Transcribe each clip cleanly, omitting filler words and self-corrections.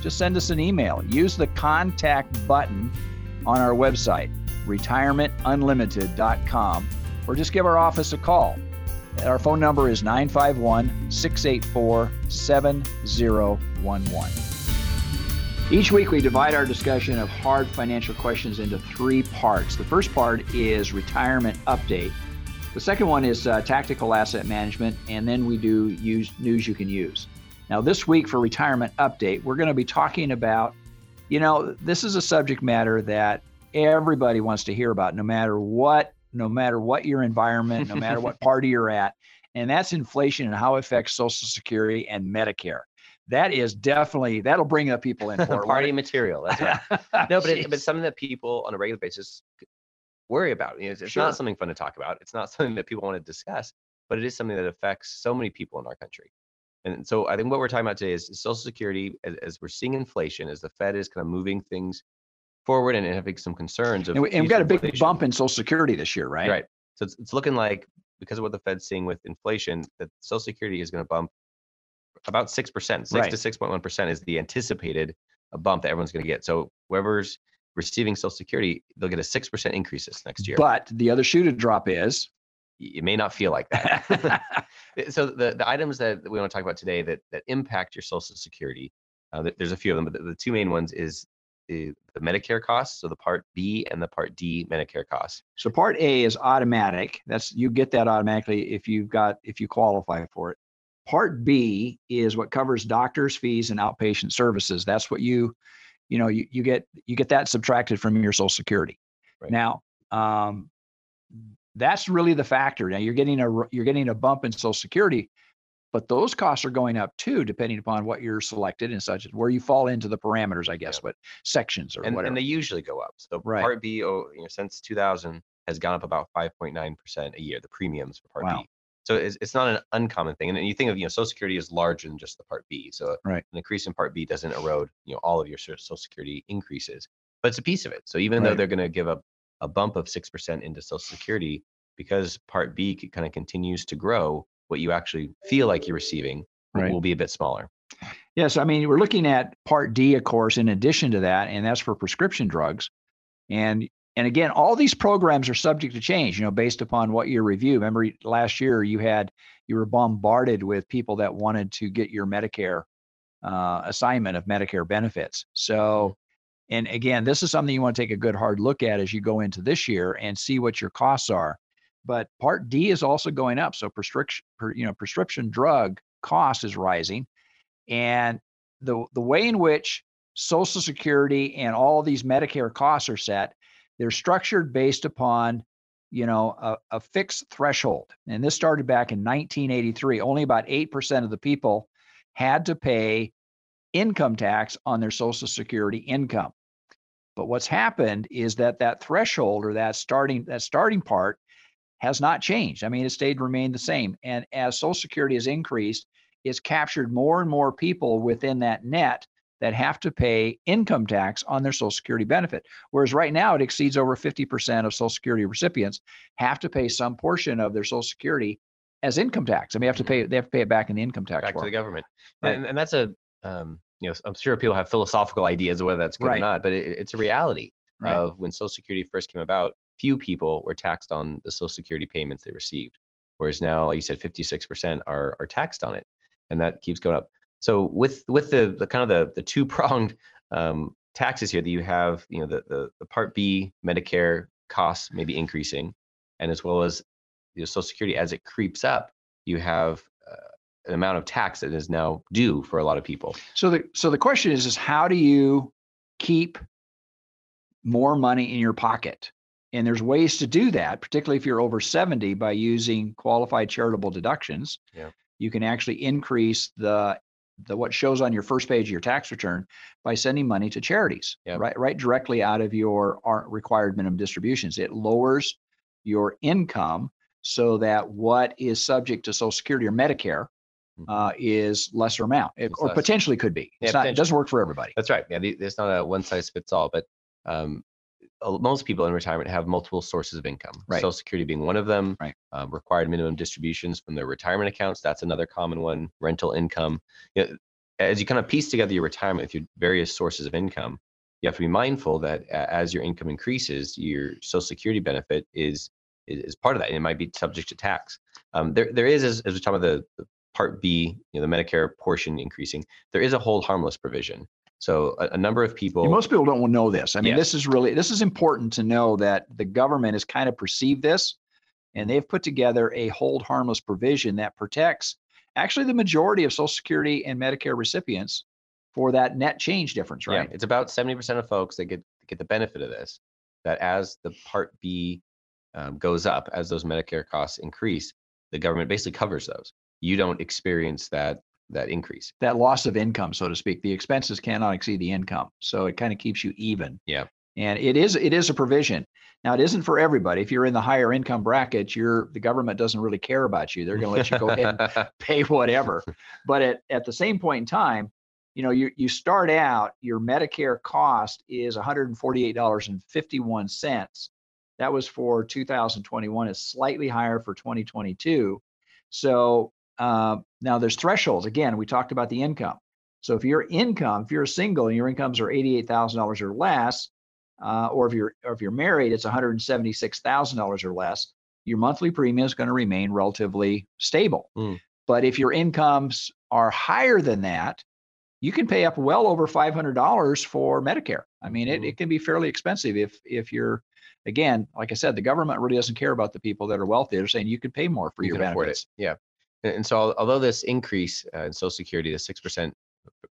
just send us an email. Use the contact button on our website, retirementunlimited.com, or just give our office a call. Our phone number is 951-684-7011. Each week we divide our discussion of hard financial questions into three parts. The first part is retirement update. The second one is tactical asset management, and then we do use news you can use. Now, this week for Retirement Update, we're going to be talking about, this is a subject matter that everybody wants to hear about, no matter what your environment, no matter what party you're at, and that's inflation and how it affects Social Security and Medicare. That is definitely, that'll bring up people in for party material. That's right. No, but it's something that people on a regular basis worry about. It's sure. Not something fun to talk about. It's not something that people want to discuss, but it is something that affects so many people in our country. And so I think what we're talking about today is Social Security, as we're seeing inflation, as the Fed is kind of moving things forward and having some concerns. And we've got a big bump in Social Security this year, right? Right. So it's looking like, because of what the Fed's seeing with inflation, that Social Security is going to bump about 6%. Right. To 6.1% is the anticipated bump that everyone's going to get. So whoever's receiving Social Security, they'll get a 6% increase this next year. But the other shoe to drop is... It may not feel like that. So the items that we want to talk about today that impact your Social Security, there's a few of them, but the two main ones is the Medicare costs, so the Part B and the Part D Medicare costs. So Part A is automatic. You get that automatically if you qualify for it. Part B is what covers doctors' fees and outpatient services. That's what you get that subtracted from your Social Security. Right. Now, that's really the factor. Now you're getting a bump in Social Security, but those costs are going up too, depending upon what you're selected and such, where you fall into the parameters, I guess, what sections or whatever. And they usually go up. So right. Part B, since 2000, has gone up about 5.9% a year. The premiums for Part B. So it's not an uncommon thing. And then you think of Social Security is larger than just the Part B. So right. An increase in Part B doesn't erode all of your Social Security increases, but it's a piece of it. So even though they're going to give a bump of 6% into Social Security, because Part B kind of continues to grow, what you actually feel like you're receiving will be a bit smaller. Yes. I mean, we're looking at Part D, of course, in addition to that, and that's for prescription drugs. And again, all these programs are subject to change, based upon what you review. Remember last year you were bombarded with people that wanted to get your Medicare assignment of Medicare benefits. So, and again, this is something you want to take a good hard look at as you go into this year and see what your costs are. But Part D is also going up. So prescription drug cost is rising. And the way in which Social Security and all these Medicare costs are set, they're structured based upon, a fixed threshold. And this started back in 1983. Only about 8% of the people had to pay income tax on their Social Security income. But what's happened is that threshold or that starting part has not changed. I mean, it remained the same. And as Social Security has increased, it's captured more and more people within that net that have to pay income tax on their Social Security benefit. Whereas right now it exceeds over 50% of Social Security recipients have to pay some portion of their Social Security as income tax. I mean, they have to pay it back in the income tax. Back to the government. Right. And that's a I'm sure people have philosophical ideas of whether that's good or not, but it's a reality of when Social Security first came about, few people were taxed on the Social Security payments they received. Whereas now, like you said, 56% are taxed on it, and that keeps going up. So with the kind of the two-pronged taxes here that you have, the Part B Medicare costs may be increasing, and as well as Social Security, as it creeps up, you have an amount of tax that is now due for a lot of people. So the question is how do you keep more money in your pocket? And there's ways to do that, particularly if you're over 70, by using qualified charitable deductions. Yeah. You can actually increase the what shows on your first page of your tax return by sending money to charities, right directly out of your required minimum distributions. It lowers your income so that what is subject to Social Security or Medicare is lesser amount, or potentially could be. It's not, it doesn't work for everybody. That's right. Yeah, there's not a one size fits all, but most people in retirement have multiple sources of income, right? Social Security being one of them, right? Required minimum distributions from their retirement accounts, that's another common one, rental income. You know, as you kind of piece together your retirement with your various sources of income, you have to be mindful that as your income increases, your Social Security benefit is part of that, and it might be subject to tax. There is, as we talk about the Part B, you know, the Medicare portion increasing, there is a hold harmless provision. So a number of people, and most people don't know this. I mean, this is important to know that the government has kind of perceived this, and they've put together a hold harmless provision that protects actually the majority of Social Security and Medicare recipients for that net change difference, right? Yeah, it's about 70% of folks that get the benefit of this, that as the Part B goes up, as those Medicare costs increase, the government basically covers those. You don't experience that increase, that loss of income, so to speak. The expenses cannot exceed the income, so it kind of keeps you even. Yeah, and it is a provision. Now, it isn't for everybody. If you're in the higher income bracket, the government doesn't really care about you. They're going to let you go ahead and pay whatever. But at the same point in time, you know, you start out, your Medicare cost is $148.51. That was for 2021. It's slightly higher for 2022. So now there's thresholds. Again, we talked about the income. So if you're single and your incomes are $88,000 or less, or if you're married, it's $176,000 or less, your monthly premium is going to remain relatively stable. Mm. But if your incomes are higher than that, you can pay up well over $500 for Medicare. I mean, it can be fairly expensive if you're, again, like I said, the government really doesn't care about the people that are wealthy. They're saying you can pay more for your benefits. Yeah. And so although this increase in Social Security, the 6%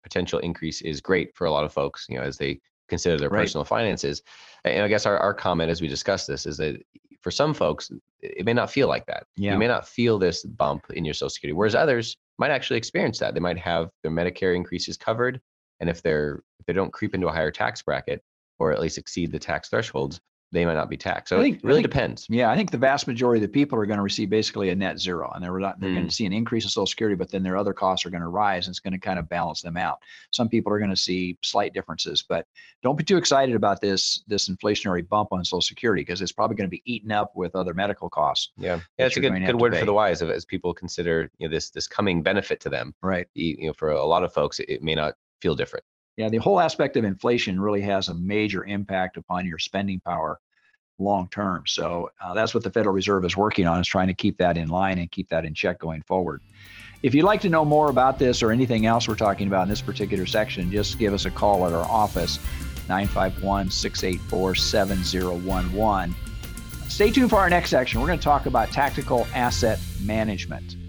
potential increase is great for a lot of folks, you know, as they consider their personal finances. And I guess our comment as we discuss this is that for some folks, it may not feel like that. Yeah. You may not feel this bump in your Social Security, whereas others might actually experience that. They might have their Medicare increases covered. And if they don't creep into a higher tax bracket, or at least exceed the tax thresholds, they might not be taxed. So it really depends. Yeah, I think the vast majority of the people are going to receive basically a net zero, and they're going to see an increase in Social Security, but then their other costs are going to rise, and it's going to kind of balance them out. Some people are going to see slight differences, but don't be too excited about this inflationary bump on Social Security, because it's probably going to be eaten up with other medical costs. Yeah, that's a good word for the wise, as people consider, you know, this coming benefit to them. Right. You know, for a lot of folks, it may not feel different. Yeah, the whole aspect of inflation really has a major impact upon your spending power long term. So that's what the Federal Reserve is working on, is trying to keep that in line and keep that in check going forward. If you'd like to know more about this or anything else we're talking about in this particular section, just give us a call at our office, 951-684-7011. Stay tuned for our next section. We're going to talk about tactical asset management.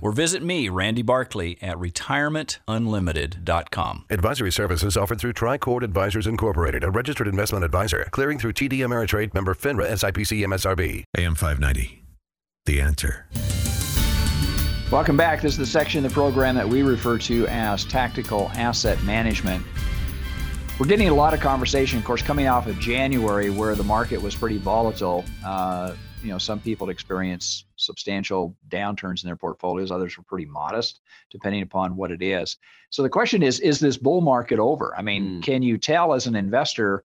Or visit me, Randy Barkley, at retirementunlimited.com. Advisory services offered through Tricord Advisors Incorporated, a registered investment advisor, clearing through TD Ameritrade, member FINRA, SIPC, MSRB. AM 590, The Answer. Welcome back. This is the section of the program that we refer to as tactical asset management. We're getting a lot of conversation, of course, coming off of January, where the market was pretty volatile. You know, some people experience substantial downturns in their portfolios. Others were pretty modest, depending upon what it is. So the question is this bull market over? I mean, can you tell as an investor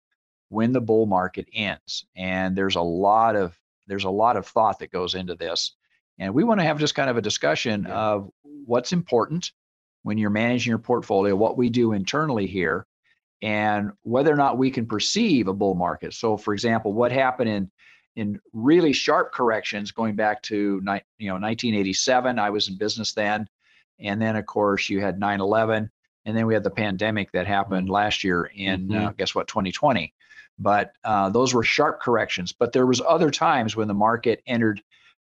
when the bull market ends? And there's a lot of thought that goes into this. And we want to have just kind of a discussion of what's important, when you're managing your portfolio, what we do internally here, and whether or not we can perceive a bull market. So, for example, what happened in really sharp corrections going back to 1987, I was in business then, and then of course you had 9/11, and then we had the pandemic that happened last year in guess what, 2020. But those were sharp corrections. But there was other times when the market entered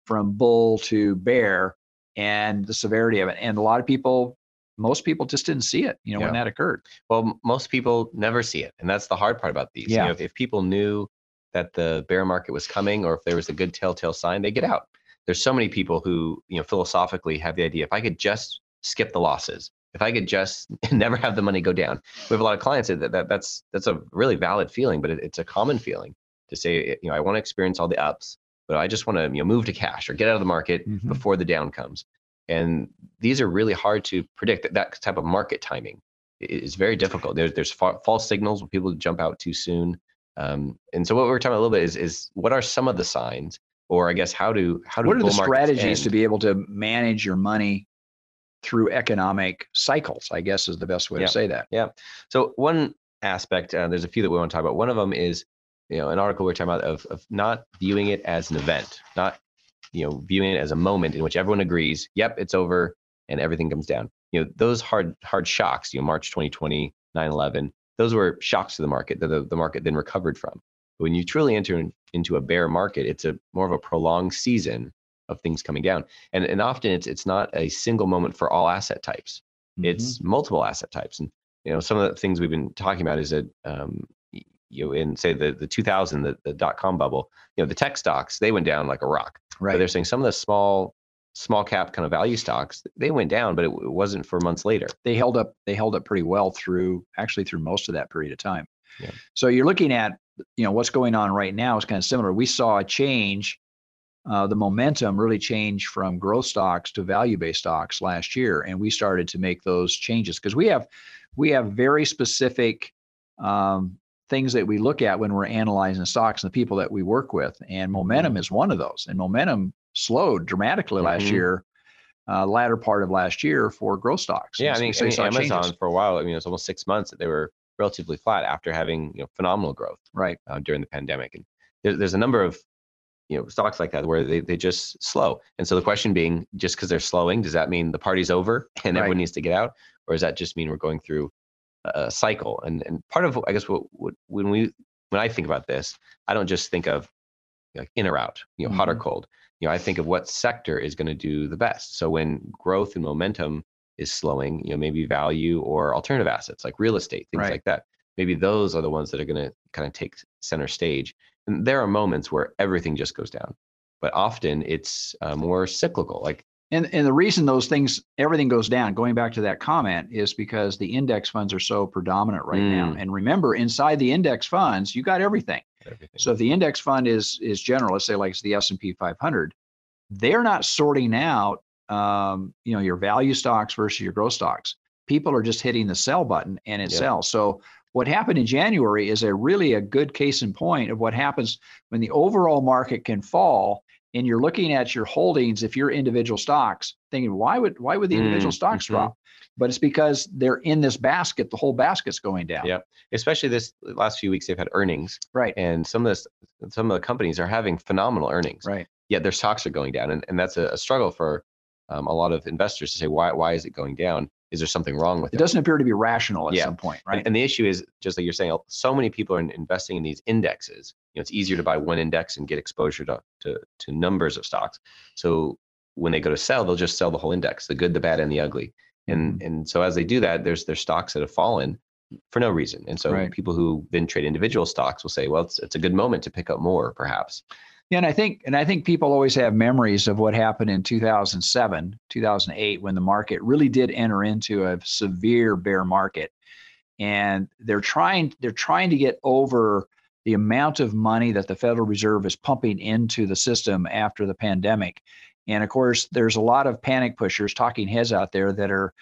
from bull to bear, and the severity of it. And a lot of people, most people just didn't see it, you know, when that occurred. Well, most people never see it. And that's the hard part about these. You know, if people knew that the bear market was coming, or if there was a good telltale sign, they get out. There's so many people who, you know, philosophically have the idea, if I could just skip the losses, if I could just never have the money go down. We have a lot of clients that's a really valid feeling, but it's a common feeling to say, you know, I want to experience all the ups, but I just want to, you know, move to cash or get out of the market before the down comes. And these are really hard to predict. That type of market timing is very difficult. There's false signals when people jump out too soon. And so what we're talking about a little bit is what are some of the signs, or I guess how do what are the strategies end? To be able to manage your money through economic cycles, I guess is the best way to say that. Yeah. So one aspect, there's a few that we want to talk about. One of them is, you know, an article we're talking about of not viewing it as an event, not, you know, viewing it as a moment in which everyone agrees, yep, it's over and everything comes down. You know, those hard shocks, you know, March 2020, 9/11, those were shocks to the market that the market then recovered from. But when you truly enter into a bear market, it's a more of a prolonged season of things coming down. And often it's not a single moment for all asset types. It's multiple asset types. And, you know, some of the things we've been talking about is that, you know, in say the 2000, the dot-com bubble, you know, the tech stocks, they went down like a rock. Right. But they're saying some of the small cap kind of value stocks, they went down, but it wasn't for months later. They held up pretty well through most of that period of time. Yeah. So you're looking at, you know, what's going on right now is kind of similar. We saw a change, the momentum really changed from growth stocks to value-based stocks last year. And we started to make those changes because we have very specific, things that we look at when we're analyzing stocks and the people that we work with, and momentum is one of those. And momentum slowed dramatically last year, latter part of last year for growth stocks. Yeah, I mean Amazon changes. For a while, I mean, it was almost 6 months that they were relatively flat after having, you know, phenomenal growth during the pandemic. And there's a number of, you know, stocks like that where they just slow. And so the question being, just because they're slowing, does that mean the party's over and everyone needs to get out, or does that just mean we're going through a cycle? And part of, I guess, what when I think about this, I don't just think of, you know, in or out, you know, hot or cold. You know, I think of what sector is going to do the best. So when growth and momentum is slowing, you know, maybe value or alternative assets like real estate, things like that. Maybe those are the ones that are going to kind of take center stage. And there are moments where everything just goes down, but often it's more cyclical. Like And the reason those things, everything goes down, going back to that comment, is because the index funds are so predominant right now. And remember, inside the index funds, you got everything. So if the index fund is general, let's say like it's the S&P 500, they're not sorting out, you know, your value stocks versus your growth stocks. People are just hitting the sell button and it sells. So what happened in January is really a good case in point of what happens when the overall market can fall. And you're looking at your holdings, if you're individual stocks, thinking, why would the individual stocks drop? But it's because they're in this basket. The whole basket's going down. Yeah, especially this last few weeks, they've had earnings. Right. And some of the companies are having phenomenal earnings. Right. Yet their stocks are going down. And that's a struggle for a lot of investors to say, why is it going down? Is there something wrong with it? It doesn't appear to be rational at some point, right? And the issue is, just like you're saying, so many people are investing in these indexes. You know, it's easier to buy one index and get exposure to numbers of stocks. So when they go to sell, they'll just sell the whole index, the good, the bad, and the ugly. And so as they do that, there's stocks that have fallen for no reason. And so people who then trade individual stocks will say, well, it's a good moment to pick up more, perhaps. Yeah, and I think people always have memories of what happened in 2007, 2008, when the market really did enter into a severe bear market, and they're trying to get over the amount of money that the Federal Reserve is pumping into the system after the pandemic. And of course, there's a lot of panic pushers, talking heads out there that are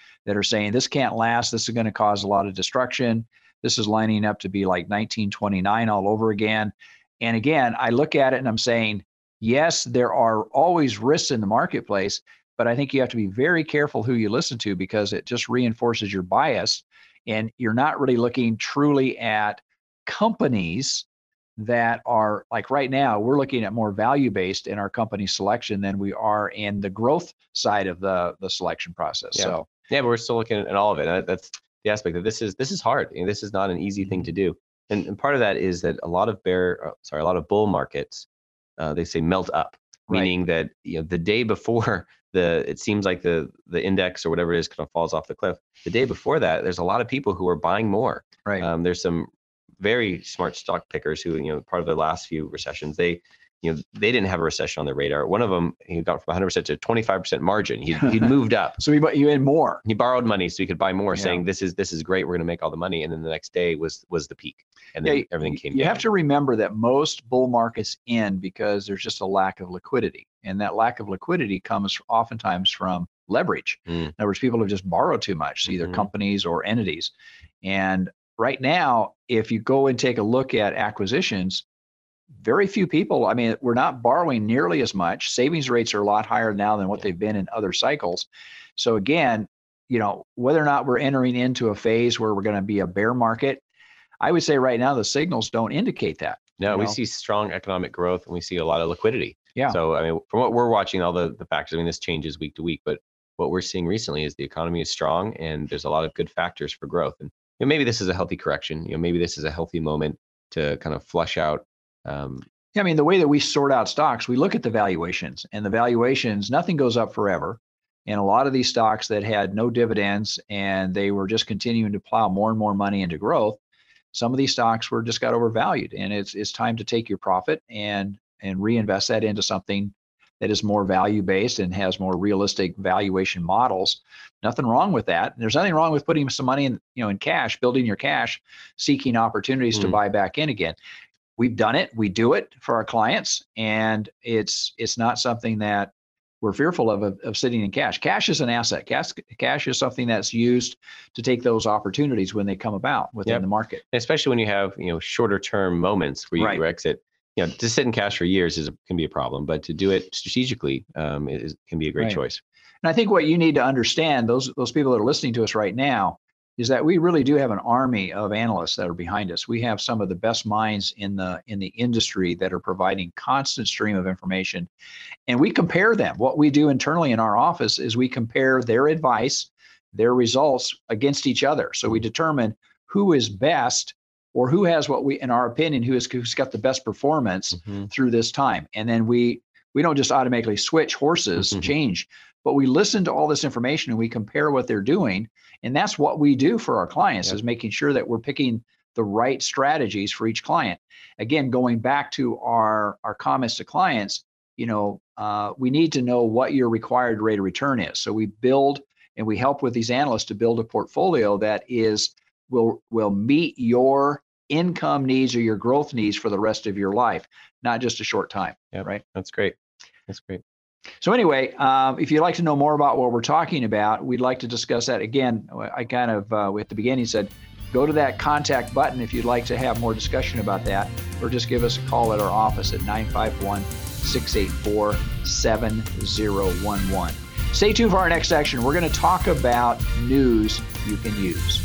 saying this can't last. This is going to cause a lot of destruction. This is lining up to be like 1929 all over again. And again, I look at it and I'm saying, yes, there are always risks in the marketplace, But I think you have to be very careful who you listen to, because it just reinforces your bias. And you're not really looking truly at companies that are, like right now, we're looking at more value-based in our company selection than we are in the growth side of the selection process. Yeah. So yeah, but we're still looking at all of it. And that's the aspect that this is hard. And this is not an easy thing to do. And part of that is that a lot of bull markets, they say melt up, right, meaning that the day before it seems like the index or whatever it is kind of falls off the cliff. The day before that, there's a lot of people who are buying more. Right. There's some very smart stock pickers who, part of the last few recessions, they didn't have a recession on their radar. One of them, he got from 100% to 25% margin. He'd moved up. So he had more. He borrowed money so he could buy more, saying, this is great. We're going to make all the money. And then the next day was the peak. And then everything came down. You have to remember that most bull markets end because there's just a lack of liquidity. And that lack of liquidity comes oftentimes from leverage. In other words, people have just borrowed too much, either companies or entities. And right now, if you go and take a look at acquisitions, very few people, we're not borrowing nearly as much. Savings rates are a lot higher now than what they've been in other cycles. So again, whether or not we're entering into a phase where we're going to be a bear market, I would say right now the signals don't indicate that. No, we see strong economic growth and we see a lot of liquidity. Yeah. So from what we're watching, all the factors, this changes week to week, but what we're seeing recently is the economy is strong and there's a lot of good factors for growth. And maybe this is a healthy correction. Maybe this is a healthy moment to kind of flush out. The way that we sort out stocks, we look at the valuations, and the valuations, nothing goes up forever. And a lot of these stocks that had no dividends and they were just continuing to plow more and more money into growth, some of these stocks were just got overvalued, and it's time to take your profit and reinvest that into something that is more value-based and has more realistic valuation models. Nothing wrong with that. There's nothing wrong with putting some money in, in cash, building your cash, seeking opportunities to buy back in again. We've done it. We do it for our clients, and it's not something that we're fearful of sitting in cash. Cash is an asset. Cash is something that's used to take those opportunities when they come about within the market. And especially when you have shorter term moments where you exit. To sit in cash for years can be a problem, but to do it strategically can be a great choice. And I think what you need to understand, those people that are listening to us right now, is that we really do have an army of analysts that are behind us. We have some of the best minds in the industry that are providing constant stream of information. And we compare them. What we do internally in our office is we compare their advice, their results against each other. So we determine who is best, or who has who's got the best performance through this time. And then we don't just automatically switch horses, change, but we listen to all this information and we compare what they're doing. And that's what we do for our clients, is making sure that we're picking the right strategies for each client. Again, going back to our comments to clients, we need to know what your required rate of return is. So we build and we help with these analysts to build a portfolio that will meet your income needs or your growth needs for the rest of your life, not just a short time. Yeah, right. That's great. So anyway, if you'd like to know more about what we're talking about, we'd like to discuss that again. I kind of, at the beginning said, go to that contact button if you'd like to have more discussion about that, or just give us a call at our office at 951-684-7011. Stay tuned for our next section. We're going to talk about news you can use.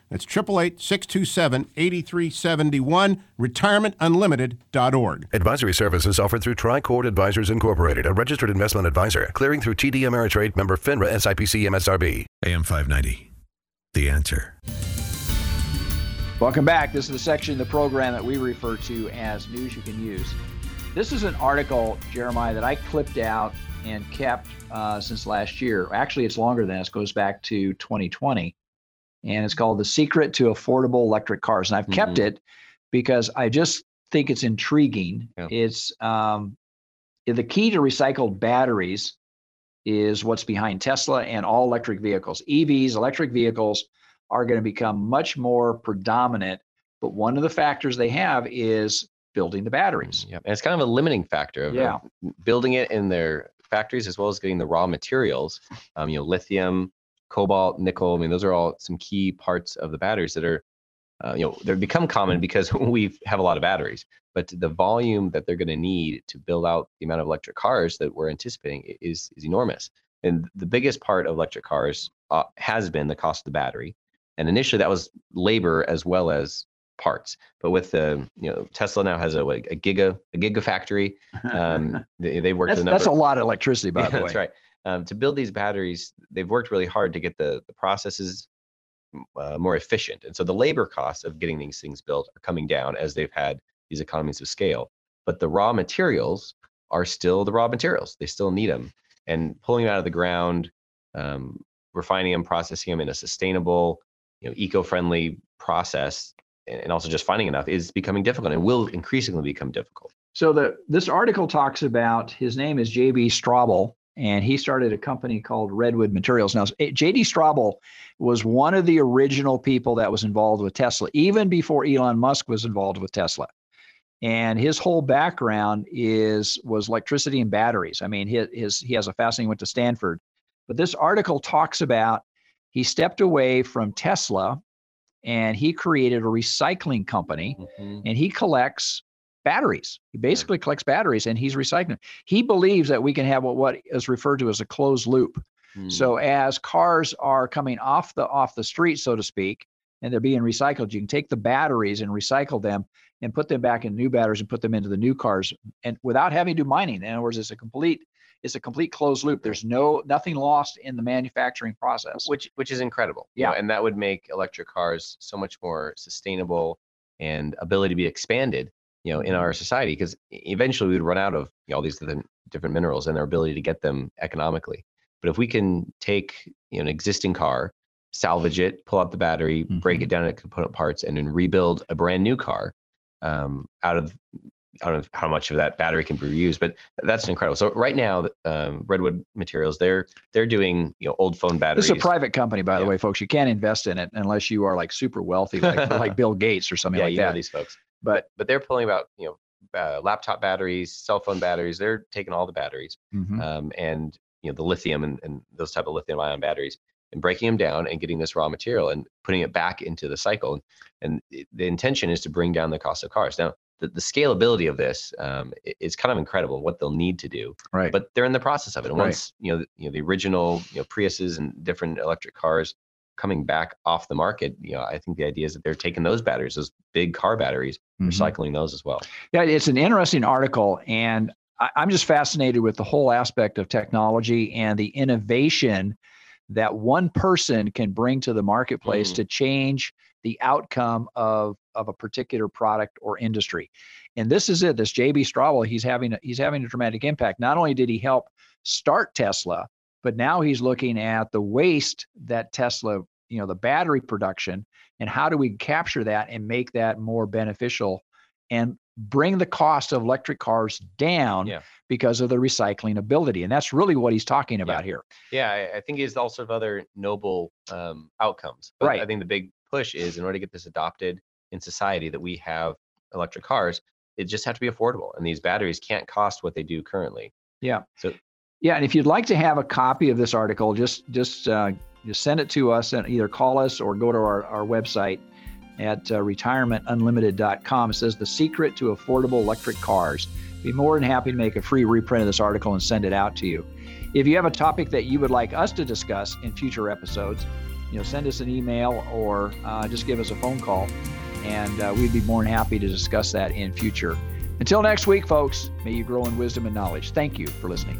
That's 888-627-8371, retirementunlimited.org. Advisory services offered through Tricord Advisors Incorporated, a registered investment advisor, clearing through TD Ameritrade, member FINRA, SIPC, MSRB. AM 590, The Answer. Welcome back. This is the section of the program that we refer to as News You Can Use. This is an article, Jeremiah, that I clipped out and kept since last year. Actually, it's longer than this. It goes back to 2020. And it's called The Secret to Affordable Electric Cars. And I've kept it because I just think it's intriguing. Yeah. It's the key to recycled batteries is what's behind Tesla and all electric vehicles. EVs, electric vehicles are going to become much more predominant. But one of the factors they have is building the batteries. Yep. And it's kind of a limiting factor of building it in their factories, as well as getting the raw materials, you know, lithium, cobalt, nickel. I mean, those are all some key parts of the batteries that are, you know, they've become common because we have a lot of batteries, but the volume that they're going to need to build out the amount of electric cars that we're anticipating is enormous. And the biggest part of electric cars has been the cost of the battery. And initially that was labor as well as parts. But with the, you know, Tesla now has a gigafactory. They worked. That's a lot of electricity, by the way. That's right. To build these batteries, they've worked really hard to get the processes more efficient. And so the labor costs of getting these things built are coming down as they've had these economies of scale. But the raw materials are still the raw materials. They still need them. And pulling them out of the ground, refining them, processing them in a sustainable, you know, eco-friendly process, and also just finding enough is becoming difficult and will increasingly become difficult. So this article talks about, his name is J.B. Straubel, and he started a company called Redwood Materials. Now, J.D. Straubel was one of the original people that was involved with Tesla, even before Elon Musk was involved with Tesla. And his whole background was electricity and batteries. I mean, he has a fascinating, went to Stanford. But this article talks about he stepped away from Tesla and he created a recycling company, and he collects batteries. He basically collects batteries and he's recycling. He believes that we can have what is referred to as a closed loop. So as cars are coming off the street, so to speak, and they're being recycled, you can take the batteries and recycle them and put them back in new batteries and put them into the new cars, and without having to do mining. In other words, it's a complete closed loop. There's nothing lost in the manufacturing process, which is incredible. Yeah. You know, and that would make electric cars so much more sustainable and ability to be expanded, you know, in our society, because eventually we'd run out of, you know, all these different minerals and their ability to get them economically. But if we can take, you know, an existing car, salvage it, pull out the battery, break it down into component parts, and then rebuild a brand new car out of how much of that battery can be reused. But that's incredible. So right now, Redwood Materials, they're doing, you know, old phone batteries. This is a private company, by the way, folks. You can't invest in it unless you are like super wealthy, like like Bill Gates or something like that. Yeah, you know these folks. But they're pulling about, you know, laptop batteries, cell phone batteries. They're taking all the batteries, and, you know, the lithium and those type of lithium ion batteries, and breaking them down and getting this raw material and putting it back into the cycle. And the intention is to bring down the cost of cars. Now, the scalability of this is kind of incredible, what they'll need to do. Right. But they're in the process of it. And once, you know, the original, you know, Priuses and different electric cars coming back off the market, you know, I think the idea is that they're taking those batteries, those big car batteries, recycling those as well. Yeah, it's an interesting article. And I'm just fascinated with the whole aspect of technology and the innovation that one person can bring to the marketplace to change the outcome of a particular product or industry. And this is it. This J.B. Straubel, he's having a dramatic impact. Not only did he help start Tesla, but now he's looking at the waste that Tesla, you know, the battery production, and how do we capture that and make that more beneficial and bring the cost of electric cars down because of the recycling ability. And that's really what he's talking about here. Yeah, I think there's all sorts of other noble outcomes. But I think the big push is, in order to get this adopted in society that we have electric cars, it just have to be affordable. And these batteries can't cost what they do currently. Yeah. So yeah, and if you'd like to have a copy of this article, just send it to us and either call us or go to our website at retirementunlimited.com. It says, "The Secret to Affordable Electric Cars." Be more than happy to make a free reprint of this article and send it out to you. If you have a topic that you would like us to discuss in future episodes, you know, send us an email or just give us a phone call, and we'd be more than happy to discuss that in future. Until next week, folks, may you grow in wisdom and knowledge. Thank you for listening.